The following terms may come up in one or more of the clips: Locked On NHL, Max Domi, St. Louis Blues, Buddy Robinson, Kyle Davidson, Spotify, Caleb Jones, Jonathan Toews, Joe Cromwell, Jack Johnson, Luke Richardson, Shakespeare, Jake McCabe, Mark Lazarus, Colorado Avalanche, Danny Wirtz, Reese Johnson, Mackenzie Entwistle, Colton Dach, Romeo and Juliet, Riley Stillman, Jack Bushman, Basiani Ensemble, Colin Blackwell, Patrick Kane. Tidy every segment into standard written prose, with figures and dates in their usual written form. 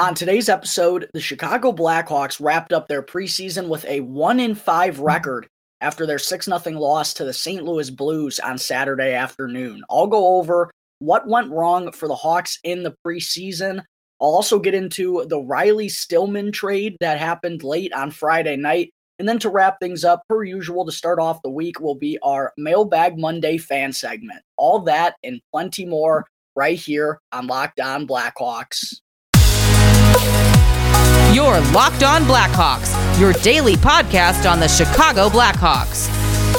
On today's episode, the Chicago Blackhawks wrapped up their preseason with a 1-5 record after their 6-0 loss to the St. Louis Blues on Saturday afternoon. I'll go over what went wrong for the Hawks in the preseason. I'll also get into the Riley Stillman trade that happened late on Friday night. And then to wrap things up, per usual, to start off the week will be our Mailbag Monday fan segment. All that and plenty more right here on Locked On Blackhawks. Your Locked On Blackhawks, your daily podcast on the Chicago Blackhawks.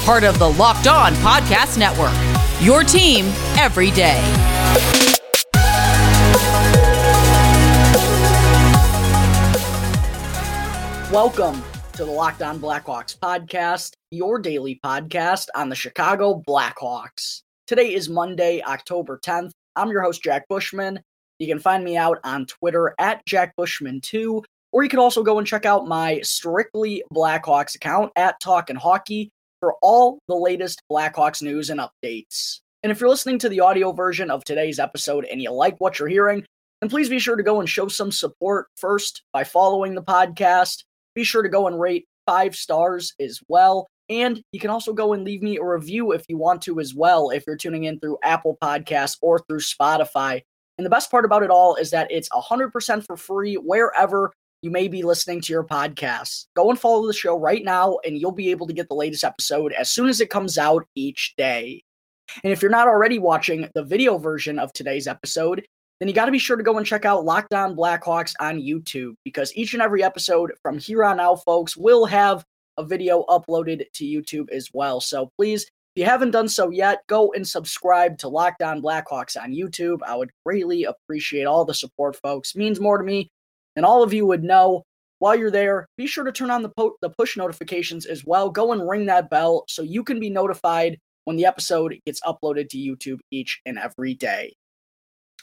Part of the Locked On Podcast Network, your team every day. Welcome to the Locked On Blackhawks podcast, your daily podcast on the Chicago Blackhawks. Today is Monday, October 10th. I'm your host, Jack Bushman. You can find me out on Twitter at JackBushman2. Or you can also go and check out my Strictly Blackhawks account at Talkin' Hockey for all the latest Blackhawks news and updates. And if you're listening to the audio version of today's episode and you like what you're hearing, then please be sure to go and show some support first by following the podcast. Be sure to go and rate 5 stars as well. And you can also go and leave me a review if you want to as well, if you're tuning in through Apple Podcasts or through Spotify. And the best part about it all is that it's 100% for free wherever you may be listening to your podcasts. Go and follow the show right now, and you'll be able to get the latest episode as soon as it comes out each day. And if you're not already watching the video version of today's episode, then you got to be sure to go and check out Locked On Blackhawks on YouTube, because each and every episode from here on out, folks, will have a video uploaded to YouTube as well. So please, if you haven't done so yet, go and subscribe to Locked On Blackhawks on YouTube. I would greatly appreciate all the support, folks. It means more to me. And all of you would know, while you're there, be sure to turn on the push notifications as well. Go and ring that bell so you can be notified when the episode gets uploaded to YouTube each and every day.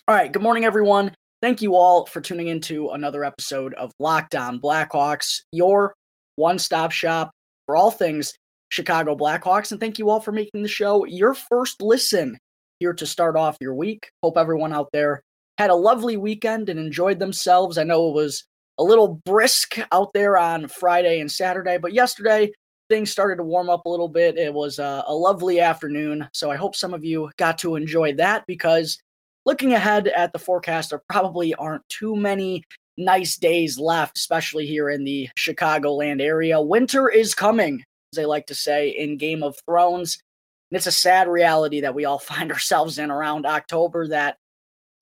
All right, good morning, everyone. Thank you all for tuning into another episode of Locked On Blackhawks, your one-stop shop for all things Chicago Blackhawks. And thank you all for making the show your first listen here to start off your week. Hope everyone out there had a lovely weekend and enjoyed themselves. I know it was a little brisk out there on Friday and Saturday, but yesterday things started to warm up a little bit. It was a lovely afternoon, so I hope some of you got to enjoy that, because looking ahead at the forecast, there probably aren't too many nice days left, especially here in the Chicagoland area. Winter is coming, as they like to say in Game of Thrones, and it's a sad reality that we all find ourselves in around October, that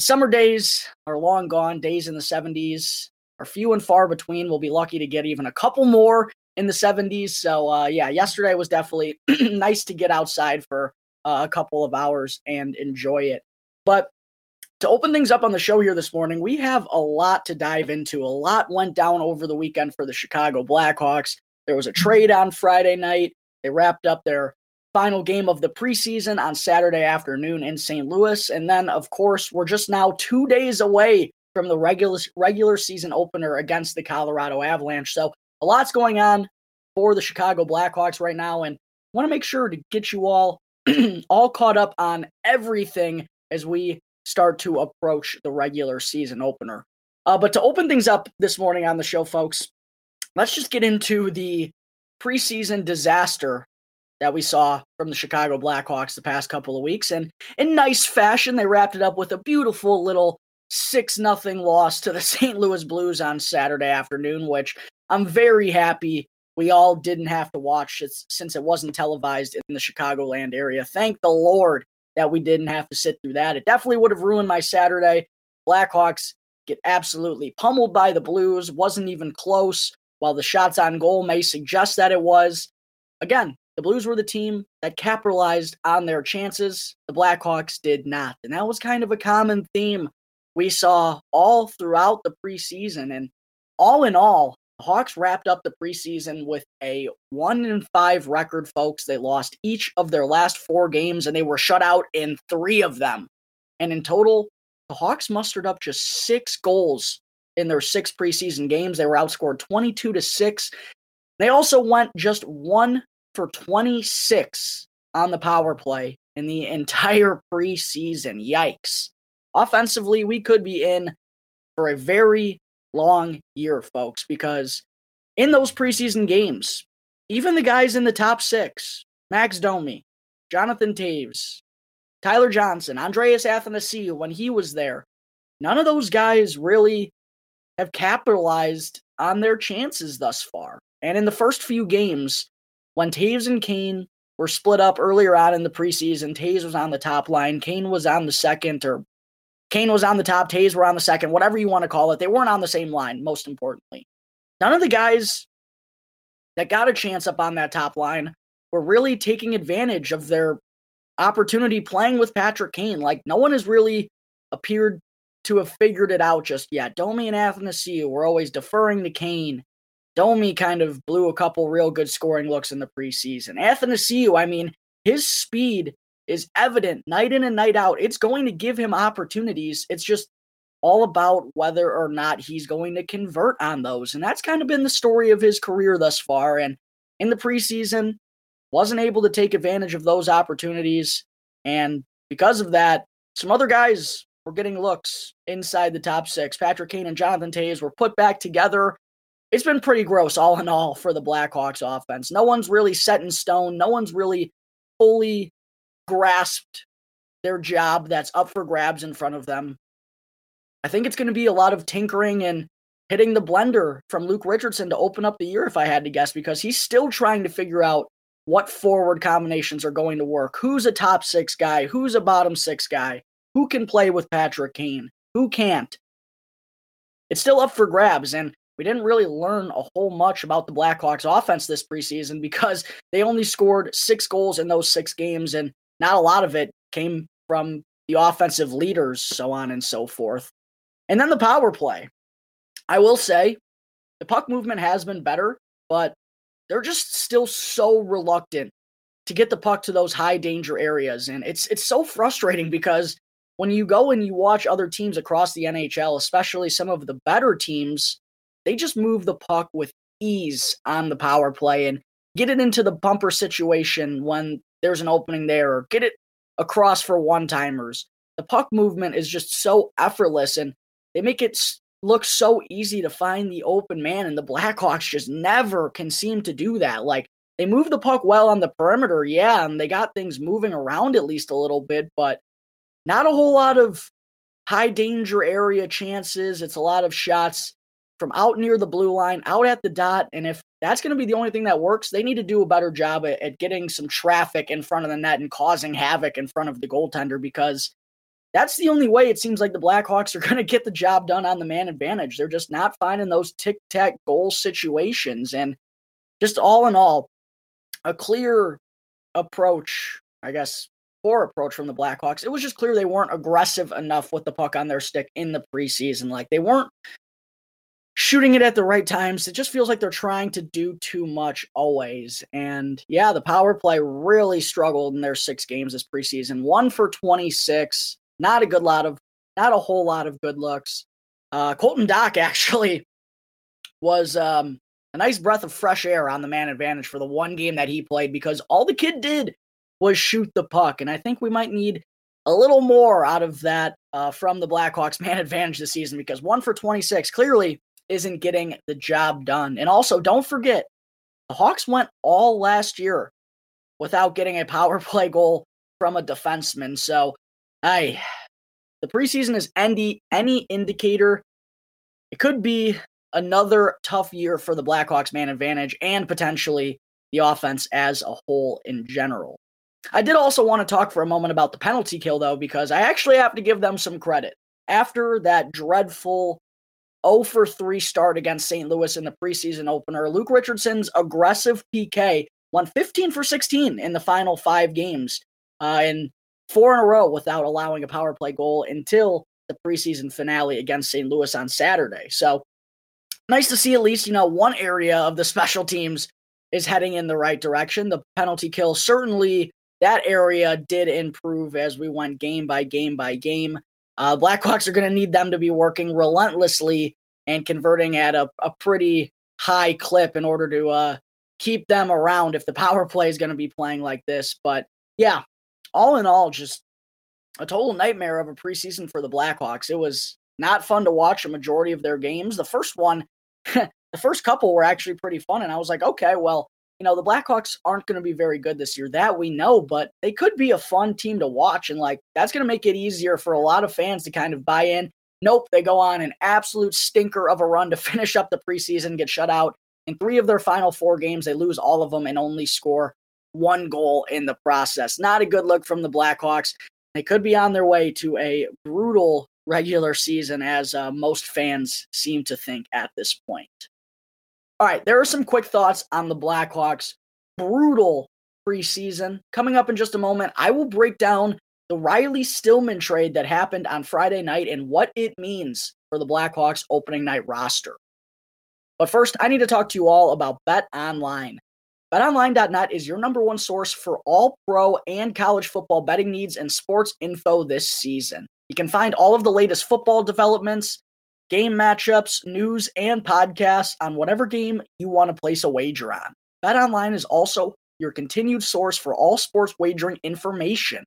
summer days are long gone. Days in the 70s are few and far between. We'll be lucky to get even a couple more in the 70s. So, yesterday was definitely nice to get outside for a couple of hours and enjoy it. But to open things up on the show here this morning, we have a lot to dive into. A lot went down over the weekend for the Chicago Blackhawks. There was a trade on Friday night. They wrapped up their final game of the preseason on Saturday afternoon in St. Louis. And then, of course, we're just now 2 days away from the regular season opener against the Colorado Avalanche. So a lot's going on for the Chicago Blackhawks right now, and want to make sure to get you all all caught up on everything as we start to approach the regular season opener. But to open things up this morning on the show, folks, let's just get into the preseason disaster that we saw from the Chicago Blackhawks the past couple of weeks. And in nice fashion, they wrapped it up with a beautiful little 6-0 loss to the St. Louis Blues on Saturday afternoon, which I'm very happy we all didn't have to watch since it wasn't televised in the Chicagoland area. Thank the Lord that we didn't have to sit through that. It definitely would have ruined my Saturday. Blackhawks get absolutely pummeled by the Blues. Wasn't even close, while the shots on goal may suggest that it was. Again, the Blues were the team that capitalized on their chances. The Blackhawks did not. And that was kind of a common theme we saw all throughout the preseason. And all in all, the Hawks wrapped up the preseason with a 1-5 record, folks. They lost each of their last 4 games, and they were shut out in 3 of them. And in total, the Hawks mustered up just 6 goals in their 6 preseason games. They were outscored 22-6. They also went just 1 for 26 on the power play in the entire preseason. Yikes. Offensively, we could be in for a very long year, folks, because in those preseason games, even the guys in the top six, Max Domi, Jonathan Toews, Tyler Johnson, Andreas Athanasiou, when he was there, none of those guys really have capitalized on their chances thus far. And in the first few games, when Toews and Kane were split up earlier on in the preseason, Toews was on the top line, Kane was on the top, Toews were on the second, whatever you want to call it. They weren't on the same line, most importantly. None of the guys that got a chance up on that top line were really taking advantage of their opportunity playing with Patrick Kane. Like, no one has really appeared to have figured it out just yet. Domi and Athanasiou were always deferring to Kane. Domi kind of blew a couple real good scoring looks in the preseason. Athanasiou, I mean, his speed is evident night in and night out. It's going to give him opportunities. It's just all about whether or not he's going to convert on those. And that's kind of been the story of his career thus far. And in the preseason, wasn't able to take advantage of those opportunities. And because of that, some other guys were getting looks inside the top six. Patrick Kane and Jonathan Toews were put back together. It's been pretty gross all in all for the Blackhawks offense. No one's really set in stone. No one's really fully grasped their job that's up for grabs in front of them. I think it's going to be a lot of tinkering and hitting the blender from Luke Richardson to open up the year, if I had to guess, because he's still trying to figure out what forward combinations are going to work. Who's a top six guy? Who's a bottom six guy? Who can play with Patrick Kane? Who can't? It's still up for grabs, and we didn't really learn a whole much about the Blackhawks offense this preseason because they only scored 6 goals in those 6 games, and not a lot of it came from the offensive leaders, so on and so forth. And then the power play. I will say, the puck movement has been better, but they're just still so reluctant to get the puck to those high danger areas. And it's so frustrating because when you go and you watch other teams across the NHL, especially some of the better teams, they just move the puck with ease on the power play and get it into the bumper situation when there's an opening there, or get it across for one-timers. The puck movement is just so effortless, and they make it look so easy to find the open man, and the Blackhawks just never can seem to do that. Like, they move the puck well on the perimeter, yeah, and they got things moving around at least a little bit, but not a whole lot of high-danger area chances. It's a lot of shots from out near the blue line, out at the dot, and if that's going to be the only thing that works, they need to do a better job at getting some traffic in front of the net and causing havoc in front of the goaltender, because that's the only way it seems like the Blackhawks are going to get the job done on the man advantage. They're just not finding those tic-tac goal situations. And just all in all, a clear approach, I guess, poor approach from the Blackhawks. It was just clear they weren't aggressive enough with the puck on their stick in the preseason. Like, they weren't shooting it at the right times. It just feels like they're trying to do too much always. And yeah, the power play really struggled in their 6 games this preseason. 1 for 26. Not a whole lot of good looks. Colton Dach actually was a nice breath of fresh air on the man advantage for the 1 game that he played, because all the kid did was shoot the puck. And I think we might need a little more out of that from the Blackhawks man advantage this season, because 1 for 26 clearly isn't getting the job done. And also, don't forget, the Hawks went all last year without getting a power play goal from a defenseman. So the preseason is any indicator. It could be another tough year for the Blackhawks man advantage and potentially the offense as a whole in general. I did also want to talk for a moment about the penalty kill, though, because I actually have to give them some credit. After that dreadful 0 for 3 start against St. Louis in the preseason opener, Luke Richardson's aggressive PK went 15 for 16 in the final 5 games. And 4 in a row without allowing a power play goal until the preseason finale against St. Louis on Saturday. So nice to see at least, one area of the special teams is heading in the right direction. The penalty kill, certainly that area did improve as we went game by game by game. Blackhawks are going to need them to be working relentlessly and converting at a pretty high clip in order to keep them around if the power play is going to be playing like this. But yeah, all in all, just a total nightmare of a preseason for the Blackhawks. It was Not fun to watch a majority of their games. The first one, the first couple were actually pretty fun. And I was like, okay, well, you know, the Blackhawks aren't going to be very good this year. That we know, but they could be a fun team to watch. And like, that's going to make it easier for a lot of fans to kind of buy in. Nope, they go on an absolute stinker of a run to finish up the preseason, get shut out. In three of their final four games, they lose all of them and only score one goal in the process. Not a good look from the Blackhawks. They could be on their way to a brutal regular season, as most fans seem to think at this point. All right, there are some quick thoughts on the Blackhawks' brutal preseason. Coming up in just a moment, I will break down the Riley Stillman trade that happened on Friday night and what it means for the Blackhawks' opening night roster. But first, I need to talk to you all about BetOnline. BetOnline.net is your number one source for all pro and college football betting needs and sports info this season. You can find all of the latest football developments, game matchups, news, and podcasts on whatever game you want to place a wager on. BetOnline is also your continued source for all sports wagering information,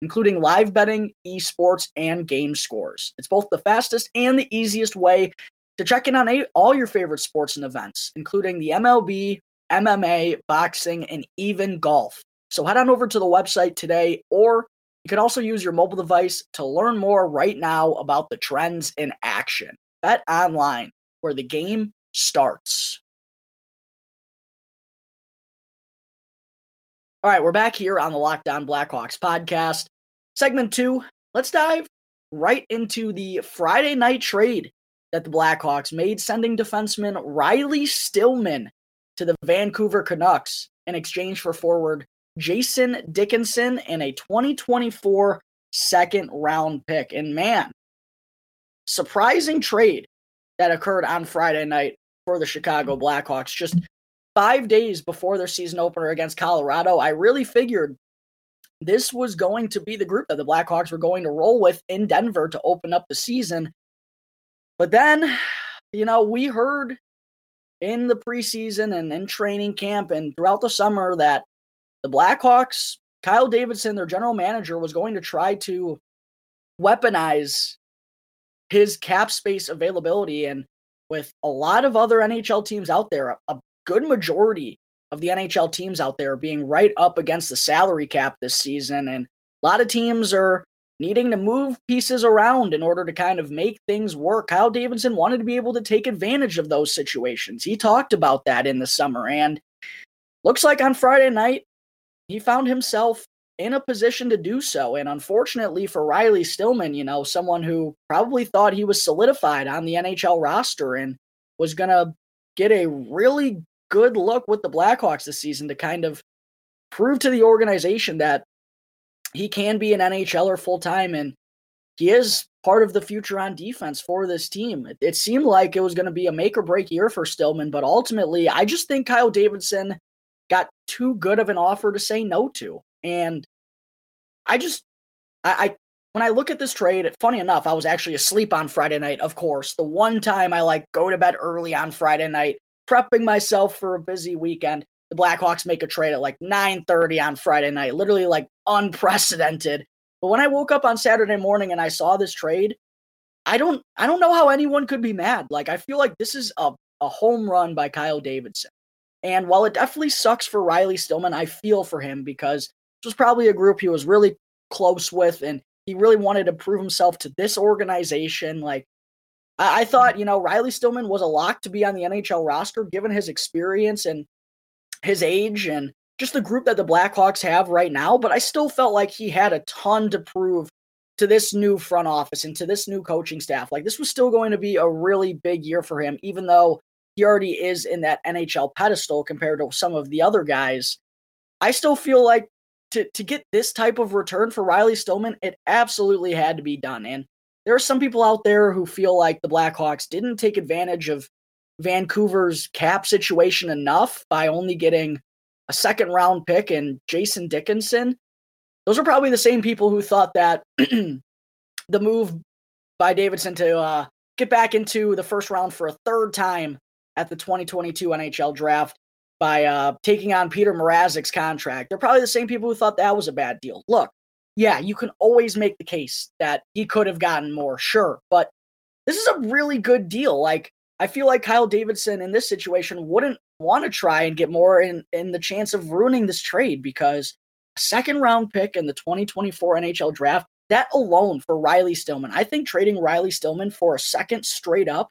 including live betting, esports, and game scores. It's both the fastest and the easiest way to check in on all your favorite sports and events, including the MLB, MMA, boxing, and even golf. So head on over to the website today, or you can also use your mobile device to learn more right now about the trends in action. Bet Online, where the game starts. All right, we're back here on the Locked On Blackhawks podcast. Segment 2, let's dive right into the Friday night trade that the Blackhawks made, sending defenseman Riley Stillman to the Vancouver Canucks in exchange for forward Jason Dickinson and a 2024 second round pick. And man, surprising trade that occurred on Friday night for the Chicago Blackhawks. Just 5 days before their season opener against Colorado, I really figured this was going to be the group that the Blackhawks were going to roll with in Denver to open up the season. But then, you know, we heard in the preseason and in training camp and throughout the summer that the Blackhawks, Kyle Davidson, their general manager, was going to try to weaponize his cap space availability. And with a lot of other NHL teams out there, a good majority of the NHL teams out there being right up against the salary cap this season, and a lot of teams are needing to move pieces around in order to kind of make things work. Kyle Davidson wanted to be able to take advantage of those situations. He talked about that in the summer, and looks like on Friday night, he found himself in a position to do so. And unfortunately for Riley Stillman, you know, someone who probably thought he was solidified on the NHL roster and was going to get a really good look with the Blackhawks this season to kind of prove to the organization that he can be an NHLer full-time and he is part of the future on defense for this team. It seemed like it was going to be a make-or-break year for Stillman, but ultimately I just think Kyle Davidson got too good of an offer to say no to. And I when I look at this trade, funny enough, I was actually asleep on Friday night, of course. The one time I like go to bed early on Friday night, prepping myself for a busy weekend, the Blackhawks make a trade at like 9:30 on Friday night, literally like unprecedented. But when I woke up on Saturday morning and I saw this trade, I don't know how anyone could be mad. Like, I feel like this is a home run by Kyle Davidson. And while it definitely sucks for Riley Stillman, I feel for him because this was probably a group he was really close with, and he really wanted to prove himself to this organization. Like, I thought, you know, Riley Stillman was a lock to be on the NHL roster given his experience and his age and just the group that the Blackhawks have right now. But I still felt like he had a ton to prove to this new front office and to this new coaching staff. Like, this was still going to be a really big year for him, even though he already is in that NHL pedestal compared to some of the other guys. I still feel like to get this type of return for Riley Stillman, it absolutely had to be done. And there are some people out there who feel like the Blackhawks didn't take advantage of Vancouver's cap situation enough by only getting a second round pick and Jason Dickinson. Those are probably the same people who thought that the move by Davidson to get back into the first round for a third time at the 2022 NHL draft by taking on Peter Mrazek's contract. They're probably the same people who thought that was a bad deal. Look, yeah, you can always make the case that he could have gotten more, sure, but This is a really good deal. Like, I feel like Kyle Davidson in this situation wouldn't want to try and get more in the chance of ruining this trade, because a second round pick in the 2024 NHL draft, that alone for Riley Stillman, I think trading Riley Stillman for a second straight up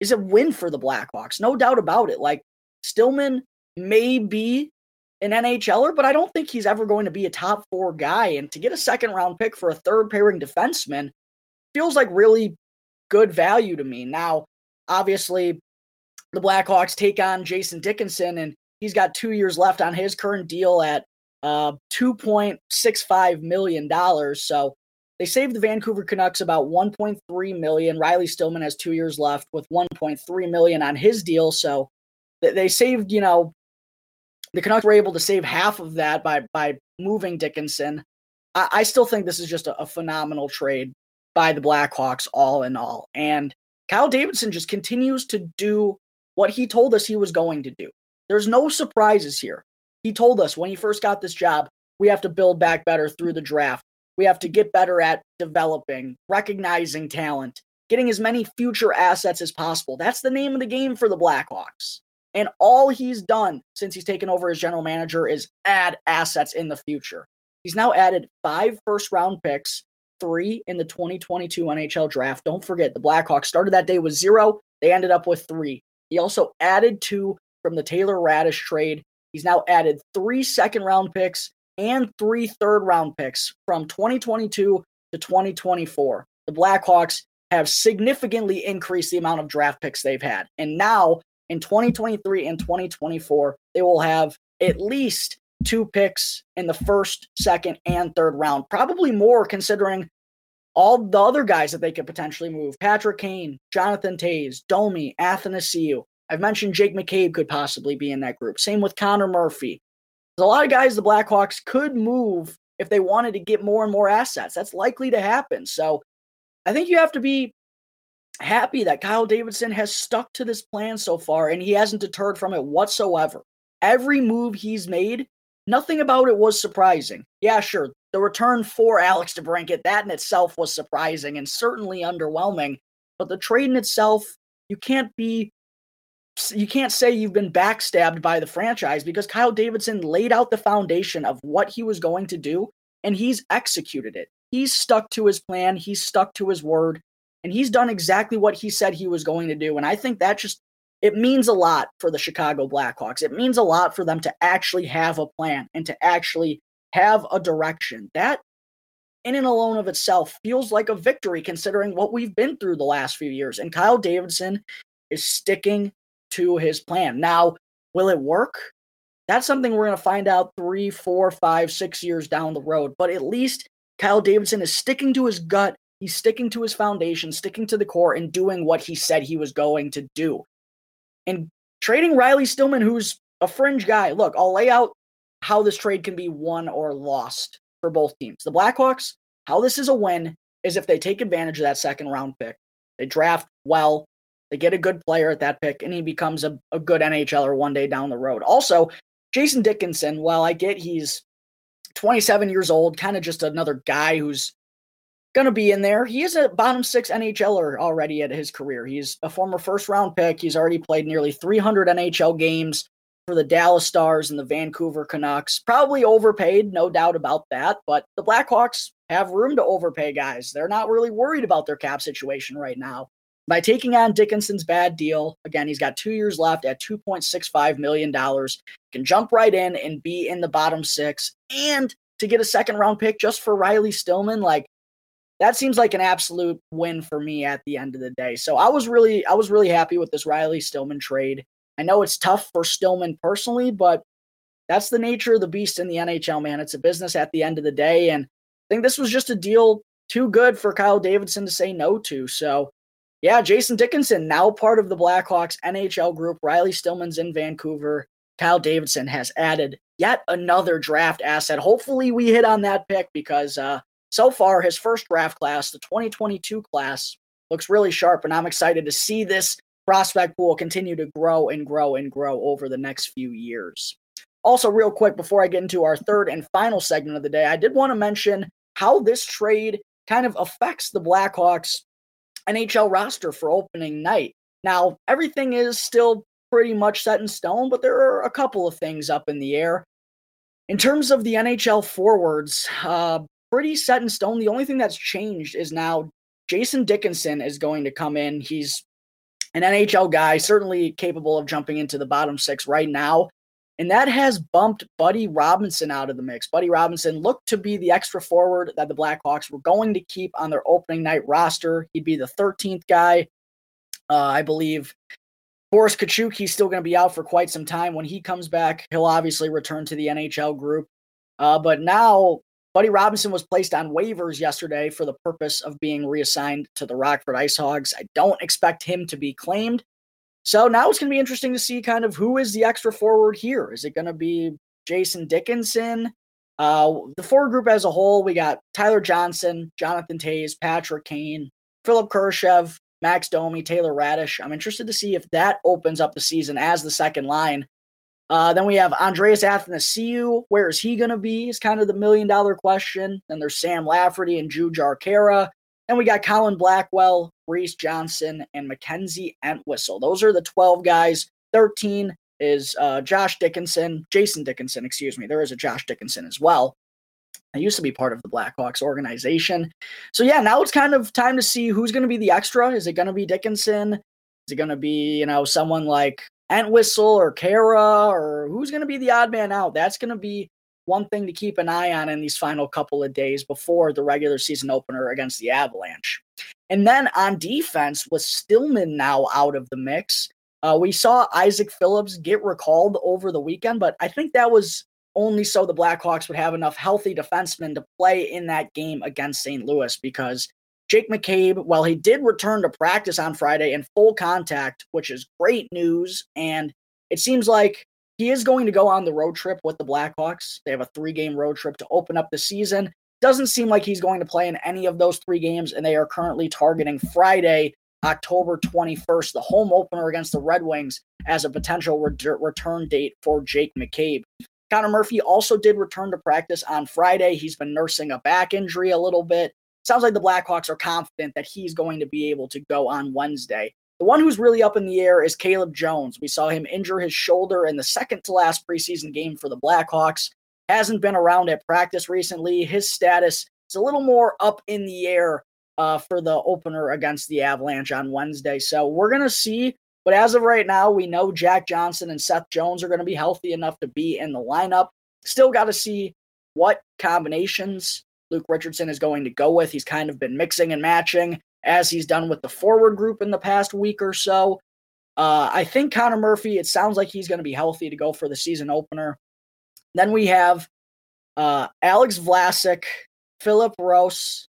is a win for the Blackhawks. No doubt about it. Like, Stillman may be an NHLer, but I don't think he's ever going to be a top four guy. And to get a second round pick for a third pairing defenseman feels like really good value to me. Now, obviously, the Blackhawks take on Jason Dickinson, and he's got 2 years left on his current deal at $2.65 million. So they saved the Vancouver Canucks about $1.3 million. Riley Stillman has 2 years left with $1.3 million on his deal. So they saved, the Canucks were able to save half of that by moving Dickinson. I still think this is just a phenomenal trade by the Blackhawks all in all. And Kyle Davidson just continues to do what he told us he was going to do. There's no surprises here. He told us when he first got this job, we have to build back better through the draft. We have to get better at developing, recognizing talent, getting as many future assets as possible. That's the name of the game for the Blackhawks. And all he's done since he's taken over as general manager is add assets in the future. He's now added 5 first-round picks, 3 in the 2022 NHL draft. Don't forget, the Blackhawks started that day with 0. They ended up with 3. He also added 2 from the Taylor Raddysh trade. He's now added 3 second-round picks and 3 third-round picks from 2022 to 2024. The Blackhawks have significantly increased the amount of draft picks they've had. And now, in 2023 and 2024, they will have at least 2 picks in the first, second, and third round. Probably more, considering all the other guys that they could potentially move. Patrick Kane, Jonathan Toews, Domi, Athanasiou. I've mentioned Jake McCabe could possibly be in that group. Same with Connor Murphy. There's a lot of guys the Blackhawks could move if they wanted to get more and more assets. That's likely to happen. So I think you have to be happy that Kyle Davidson has stuck to this plan so far, and he hasn't deterred from it whatsoever. Every move he's made, nothing about it was surprising. Yeah, sure, the return for Alex DeBrincat, that in itself was surprising and certainly underwhelming. But the trade in itself, you can't say you've been backstabbed by the franchise, because Kyle Davidson laid out the foundation of what he was going to do, and he's executed it. He's stuck to his plan. He's stuck to his word, and he's done exactly what he said he was going to do. And I think that it means a lot for the Chicago Blackhawks. It means a lot for them to actually have a plan and to actually have a direction. That in and alone of itself feels like a victory, considering what we've been through the last few years. And Kyle Davidson is sticking to his plan. Now, will it work? That's something we're going to find out 3, 4, 5, 6 years down the road. But at least Kyle Davidson is sticking to his gut. He's sticking to his foundation, sticking to the core, and doing what he said he was going to do. And trading Riley Stillman, who's a fringe guy, look, I'll lay out how this trade can be won or lost for both teams. The Blackhawks, how this is a win is if they take advantage of that second round pick. They draft well, they get a good player at that pick, and he becomes a good NHLer one day down the road. Also, Jason Dickinson, while I get he's 27 years old, kind of just another guy who's going to be in there. He is a bottom 6 NHLer already at his career. He's a former first-round pick. He's already played nearly 300 NHL games for the Dallas Stars and the Vancouver Canucks. Probably overpaid, no doubt about that, but the Blackhawks have room to overpay guys. They're not really worried about their cap situation right now. By taking on Dickinson's bad deal, again, he's got 2 years left at $2.65 million. Can jump right in and be in the bottom 6. And to get a second-round pick just for Riley Stillman, that seems like an absolute win for me at the end of the day. So I was really happy with this Riley Stillman trade. I know it's tough for Stillman personally, but that's the nature of the beast in the NHL, man. It's a business at the end of the day. And I think this was just a deal too good for Kyle Davidson to say no to. So yeah, Jason Dickinson, now part of the Blackhawks NHL group. Riley Stillman's in Vancouver. Kyle Davidson has added yet another draft asset. Hopefully we hit on that pick, because, so far, his first draft class, the 2022 class, looks really sharp, and I'm excited to see this prospect pool continue to grow and grow and grow over the next few years. Also, real quick, before I get into our third and final segment of the day, I did want to mention how this trade kind of affects the Blackhawks NHL roster for opening night. Now, everything is still pretty much set in stone, but there are a couple of things up in the air. In terms of the NHL forwards, pretty set in stone. The only thing that's changed is now Jason Dickinson is going to come in. He's an NHL guy, certainly capable of jumping into the bottom six right now. And that has bumped Buddy Robinson out of the mix. Buddy Robinson looked to be the extra forward that the Blackhawks were going to keep on their opening night roster. He'd be the 13th guy. I believe Borris Kachuk, he's still going to be out for quite some time. When he comes back, he'll obviously return to the NHL group. But now Buddy Robinson was placed on waivers yesterday for the purpose of being reassigned to the Rockford IceHogs. I don't expect him to be claimed. So now it's going to be interesting to see kind of who is the extra forward here. Is it going to be Jason Dickinson? The forward group as a whole, we got Tyler Johnson, Jonathan Toews, Patrick Kane, Philip Kurashev, Max Domi, Taylor Raddysh. I'm interested to see if that opens up the season as the second line. Then we have Andreas Athanasiou. Where is he going to be? Is kind of the million-dollar question. Then there's Sam Lafferty and Juju Jarkera. Then we got Colin Blackwell, Reese Johnson, and Mackenzie Entwistle. Those are the 12 guys. 13 is Jason Dickinson, excuse me. There is a Josh Dickinson as well. I used to be part of the Blackhawks organization. So, yeah, now it's kind of time to see who's going to be the extra. Is it going to be Dickinson? Is it going to be, someone like Entwistle or Kara, or who's going to be the odd man out? That's going to be one thing to keep an eye on in these final couple of days before the regular season opener against the Avalanche. And then on defense, with Stillman now out of the mix, we saw Isaac Phillips get recalled over the weekend, but I think that was only so the Blackhawks would have enough healthy defensemen to play in that game against St. Louis, because Jake McCabe, while he did return to practice on Friday in full contact, which is great news, and it seems like he is going to go on the road trip with the Blackhawks. They have a 3-game road trip to open up the season. Doesn't seem like he's going to play in any of those 3 games, and they are currently targeting Friday, October 21st, the home opener against the Red Wings, as a potential return date for Jake McCabe. Connor Murphy also did return to practice on Friday. He's been nursing a back injury a little bit. Sounds like the Blackhawks are confident that he's going to be able to go on Wednesday. The one who's really up in the air is Caleb Jones. We saw him injure his shoulder in the second-to-last preseason game for the Blackhawks. Hasn't been around at practice recently. His status is a little more up in the air for the opener against the Avalanche on Wednesday. So we're going to see. But as of right now, we know Jack Johnson and Seth Jones are going to be healthy enough to be in the lineup. Still got to see what combinations Luke Richardson is going to go with. He's kind of been mixing and matching, as he's done with the forward group in the past week or so. I think Connor Murphy, it sounds like he's going to be healthy to go for the season opener. Then we have Alex Vlasic, Filip Roos,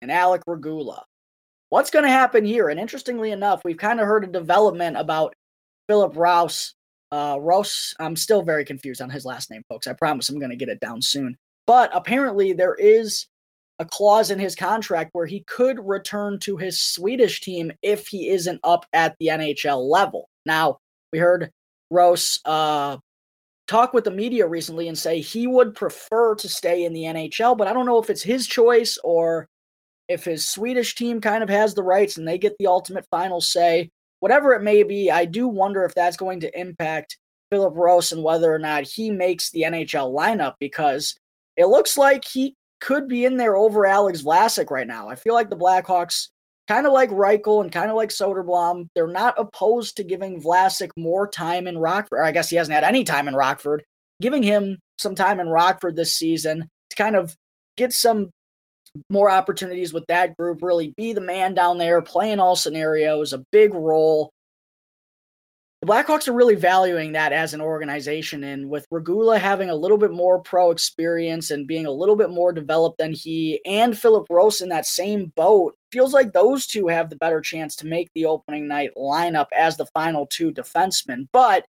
and Alec Regula. What's going to happen here? And interestingly enough, we've kind of heard a development about Filip Roos. I'm still very confused on his last name, folks. I promise I'm going to get it down soon. But apparently there is a clause in his contract where he could return to his Swedish team if he isn't up at the NHL level. Now, we heard Roos talk with the media recently and say he would prefer to stay in the NHL, but I don't know if it's his choice or if his Swedish team kind of has the rights and they get the ultimate final say. Whatever it may be, I do wonder if that's going to impact Filip Roos and whether or not he makes the NHL lineup, because it looks like he could be in there over Alex Vlasic right now. I feel like the Blackhawks, kind of like Reichel and kind of like Soderblom, they're not opposed to giving Vlasic more time in Rockford. Or I guess he hasn't had any time in Rockford. Giving him some time in Rockford this season to kind of get some more opportunities with that group, really be the man down there, playing all scenarios, a big role. The Blackhawks are really valuing that as an organization, and with Regula having a little bit more pro experience and being a little bit more developed than he, and Filip Roos in that same boat, feels like those two have the better chance to make the opening night lineup as the final 2 defensemen. But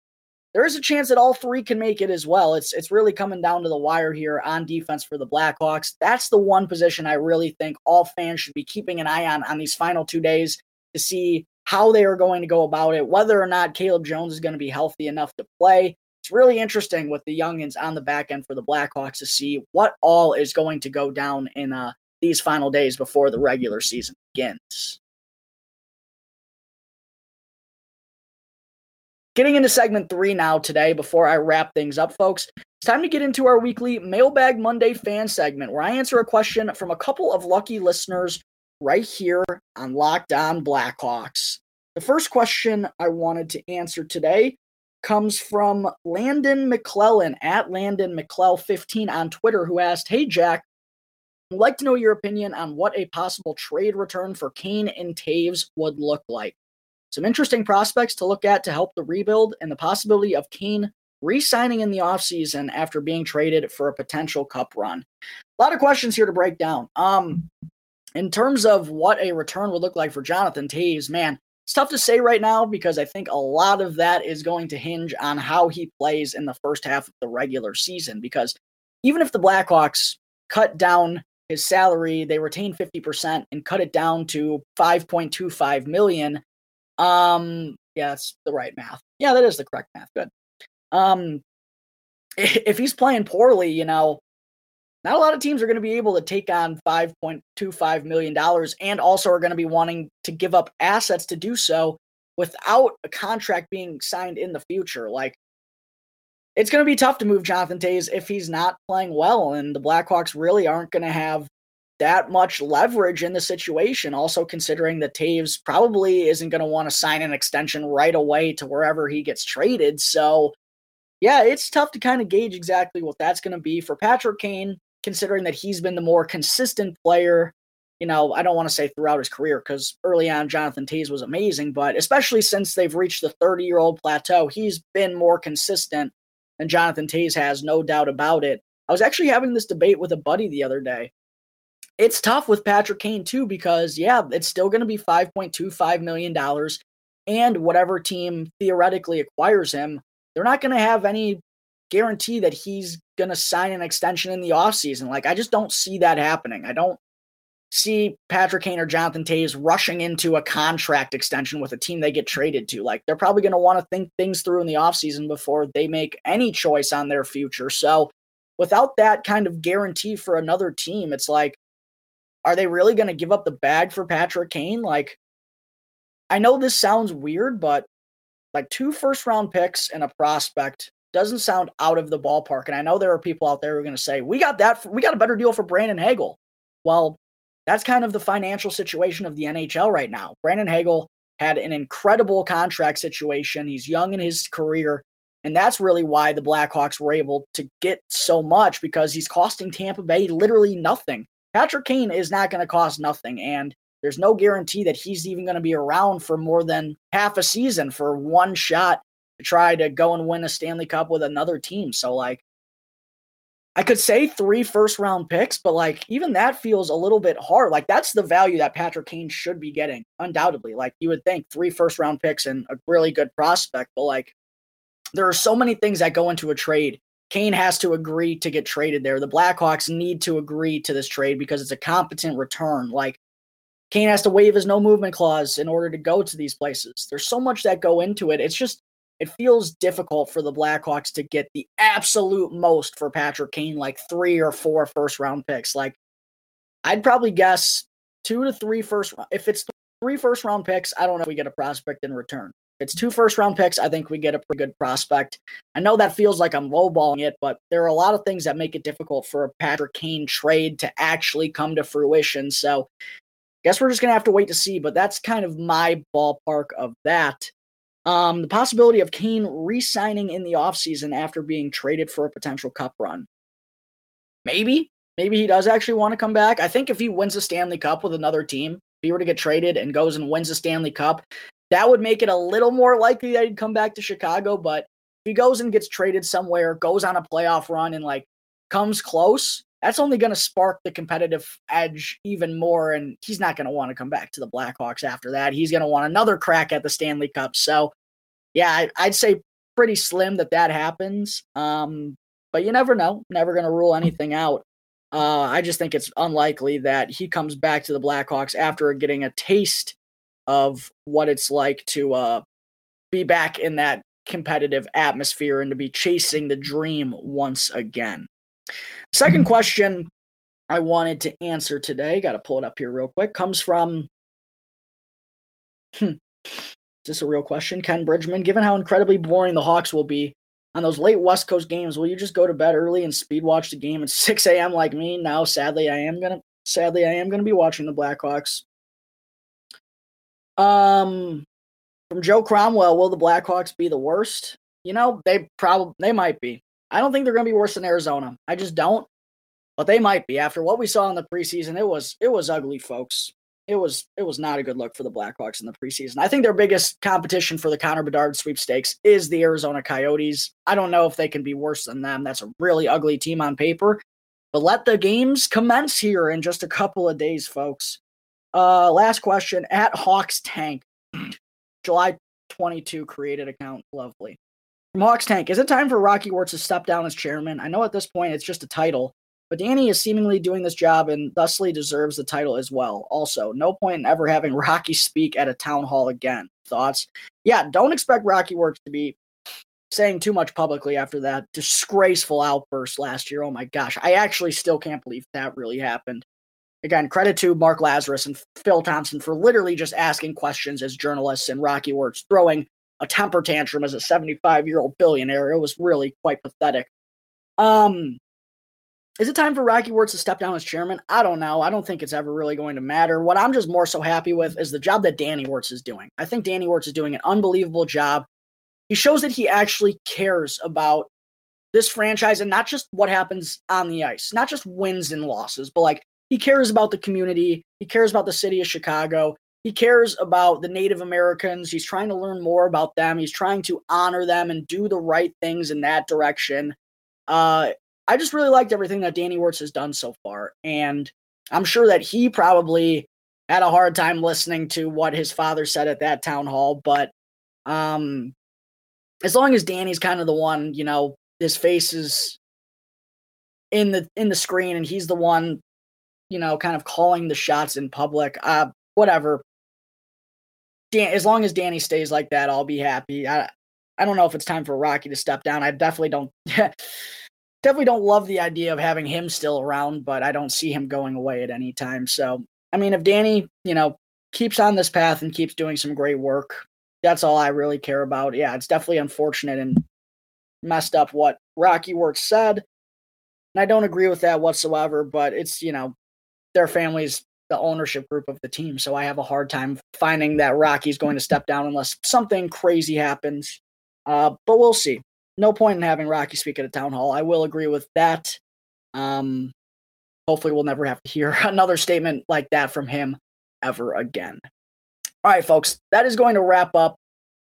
there is a chance that all 3 can make it as well. It's really coming down to the wire here on defense for the Blackhawks. That's the one position I really think all fans should be keeping an eye on these final 2 days to see how they are going to go about it, whether or not Caleb Jones is going to be healthy enough to play. It's really interesting with the youngins on the back end for the Blackhawks to see what all is going to go down in these final days before the regular season begins. Getting into segment 3 now today, before I wrap things up, folks, it's time to get into our weekly Mailbag Monday fan segment, where I answer a question from a couple of lucky listeners right here on Locked On Blackhawks. The first question I wanted to answer today comes from Landon McClellan, at LandonMcClell15 on Twitter, who asked, "Hey, Jack, I'd like to know your opinion on what a possible trade return for Kane and Toews would look like. Some interesting prospects to look at to help the rebuild, and the possibility of Kane re-signing in the offseason after being traded for a potential cup run." A lot of questions here to break down. In terms of what a return would look like for Jonathan Toews, man, it's tough to say right now, because I think a lot of that is going to hinge on how he plays in the first half of the regular season, because even if the Blackhawks cut down his salary, they retain 50% and cut it down to $5.25 million. Yeah, that's the right math. Yeah, that is the correct math. Good. If he's playing poorly, you know, not a lot of teams are going to be able to take on $5.25 million, and also are going to be wanting to give up assets to do so without a contract being signed in the future. Like, it's going to be tough to move Jonathan Toews if he's not playing well, and the Blackhawks really aren't going to have that much leverage in the situation. Also, considering that Toews probably isn't going to want to sign an extension right away to wherever he gets traded. So, yeah, it's tough to kind of gauge exactly what that's going to be for Patrick Kane, considering that he's been the more consistent player, you know, I don't want to say throughout his career, because early on Jonathan Toews was amazing, but especially since they've reached the 30-year-old plateau, he's been more consistent than Jonathan Toews has, no doubt about it. I was actually having this debate with a buddy the other day. It's tough with Patrick Kane too, because yeah, it's still going to be $5.25 million, and whatever team theoretically acquires him, they're not going to have any guarantee that he's going to sign an extension in the offseason. Like, I just don't see that happening. I don't see Patrick Kane or Jonathan Toews rushing into a contract extension with a team they get traded to. Like, they're probably going to want to think things through in the offseason before they make any choice on their future. So without that kind of guarantee for another team, it's like, are they really going to give up the bag for Patrick Kane? Like, I know this sounds weird, but like, 2 first-round picks and a prospect doesn't sound out of the ballpark. And I know there are people out there who are going to say, we got a better deal for Brandon Hagel. Well, that's kind of the financial situation of the NHL right now. Brandon Hagel had an incredible contract situation. He's young in his career, and that's really why the Blackhawks were able to get so much, because he's costing Tampa Bay literally nothing. Patrick Kane is not going to cost nothing, and there's no guarantee that he's even going to be around for more than half a season for one shot to try to go and win a Stanley Cup with another team. So, like, I could say 3 first-round picks, but like, even that feels a little bit hard. Like, that's the value that Patrick Kane should be getting, undoubtedly. Like, you would think 3 first-round picks and a really good prospect, but like, there are so many things that go into a trade. Kane has to agree to get traded there. The Blackhawks need to agree to this trade because it's a competent return. Like, Kane has to waive his no movement clause in order to go to these places. There's so much that go into it. It's just, it feels difficult for the Blackhawks to get the absolute most for Patrick Kane, like 3 or 4 first-round picks. Like, I'd probably guess 2 to 3 first. If it's 3 first-round picks, I don't know if we get a prospect in return. If it's 2 first-round picks, I think we get a pretty good prospect. I know that feels like I'm lowballing it, but there are a lot of things that make it difficult for a Patrick Kane trade to actually come to fruition. So I guess we're just going to have to wait to see, but that's kind of my ballpark of that. The possibility of Kane re-signing in the offseason after being traded for a potential cup run. Maybe he does actually want to come back. I think if he wins the Stanley Cup with another team, if he were to get traded and goes and wins the Stanley Cup, that would make it a little more likely that he'd come back to Chicago. But if he goes and gets traded somewhere, goes on a playoff run and like comes close, that's only going to spark the competitive edge even more, and he's not going to want to come back to the Blackhawks after that. He's going to want another crack at the Stanley Cup. So, yeah, I'd say pretty slim that happens, but you never know. Never going to rule anything out. I just think it's unlikely that he comes back to the Blackhawks after getting a taste of what it's like to be back in that competitive atmosphere and to be chasing the dream once again. Second question I wanted to answer today, got to pull it up here real quick, comes from Is this a real question? Ken Bridgman, given how incredibly boring the Hawks will be on those late West Coast games, will you just go to bed early and speed watch the game at 6 a.m. like me? Now, sadly, I am gonna be watching the Blackhawks. From Joe Cromwell, will the Blackhawks be the worst? You know, they might be. I don't think they're going to be worse than Arizona. I just don't. But they might be. After what we saw in the preseason, it was ugly, folks. It was not a good look for the Blackhawks in the preseason. I think their biggest competition for the Connor Bedard sweepstakes is the Arizona Coyotes. I don't know if they can be worse than them. That's a really ugly team on paper. But let the games commence here in just a couple of days, folks. Last question. At Hawks Tank, July 22 created account. Lovely. From Hawks Tank, is it time for Rocky Wirtz to step down as chairman? I know at this point it's just a title, but Danny is seemingly doing this job and thusly deserves the title as well. Also, no point in ever having Rocky speak at a town hall again. Thoughts? Yeah, don't expect Rocky Wirtz to be saying too much publicly after that disgraceful outburst last year. Oh my gosh, I actually still can't believe that really happened. Again, credit to Mark Lazarus and Phil Thompson for literally just asking questions as journalists and Rocky Wirtz throwing a temper tantrum as a 75-year-old billionaire. It was really quite pathetic. Is it time for Rocky Wirtz to step down as chairman? I don't know. I don't think it's ever really going to matter. What I'm just more so happy with is the job that Danny Wirtz is doing. I think Danny Wirtz is doing an unbelievable job. He shows that he actually cares about this franchise and not just what happens on the ice, not just wins and losses, but like he cares about the community. He cares about the city of Chicago. He cares about the Native Americans. He's trying to learn more about them. He's trying to honor them and do the right things in that direction. I just really liked everything that Danny Wirtz has done so far, and I'm sure that he probably had a hard time listening to what his father said at that town hall, but as long as Danny's kind of the one, you know, his face is in the screen and he's the one, you know, kind of calling the shots in public, whatever. As long as Danny stays like that, I'll be happy. I don't know if it's time for Rocky to step down. I definitely don't... Definitely don't love the idea of having him still around, but I don't see him going away at any time. So, I mean, if Danny, you know, keeps on this path and keeps doing some great work, that's all I really care about. Yeah, it's definitely unfortunate and messed up what Rocky Wirtz said. And I don't agree with that whatsoever, but it's, you know, their family's the ownership group of the team. So I have a hard time finding that Rocky's going to step down unless something crazy happens. But we'll see. No point in having Rocky speak at a town hall. I will agree with that. Hopefully we'll never have to hear another statement like that from him ever again. All right, folks, that is going to wrap up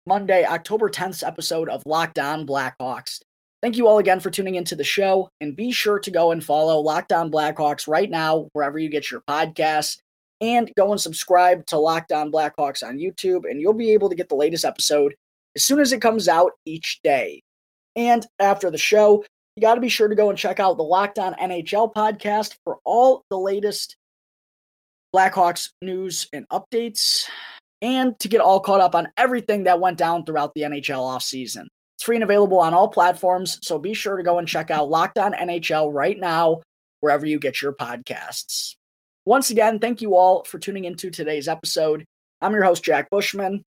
Monday, October 10th's episode of Locked On Blackhawks. Thank you all again for tuning into the show, and be sure to go and follow Locked On Blackhawks right now, wherever you get your podcasts, and go and subscribe to Locked On Blackhawks on YouTube, and you'll be able to get the latest episode as soon as it comes out each day. And after the show, you got to be sure to go and check out the Locked On NHL podcast for all the latest Blackhawks news and updates, and to get all caught up on everything that went down throughout the NHL offseason. It's free and available on all platforms, so be sure to go and check out Locked On NHL right now, wherever you get your podcasts. Once again, thank you all for tuning into today's episode. I'm your host, Jack Bushman.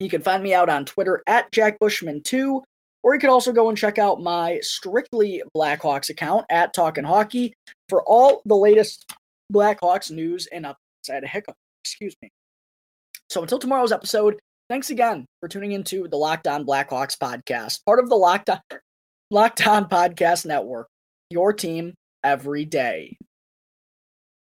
You can find me out on Twitter at JackBushman2. Or you could also go and check out my Strictly Blackhawks account at Talkin' Hockey for all the latest Blackhawks news and updates. I had a hiccup. Excuse me. So until tomorrow's episode, thanks again for tuning into the Locked On Blackhawks podcast, part of the Locked On Podcast Network, your team every day.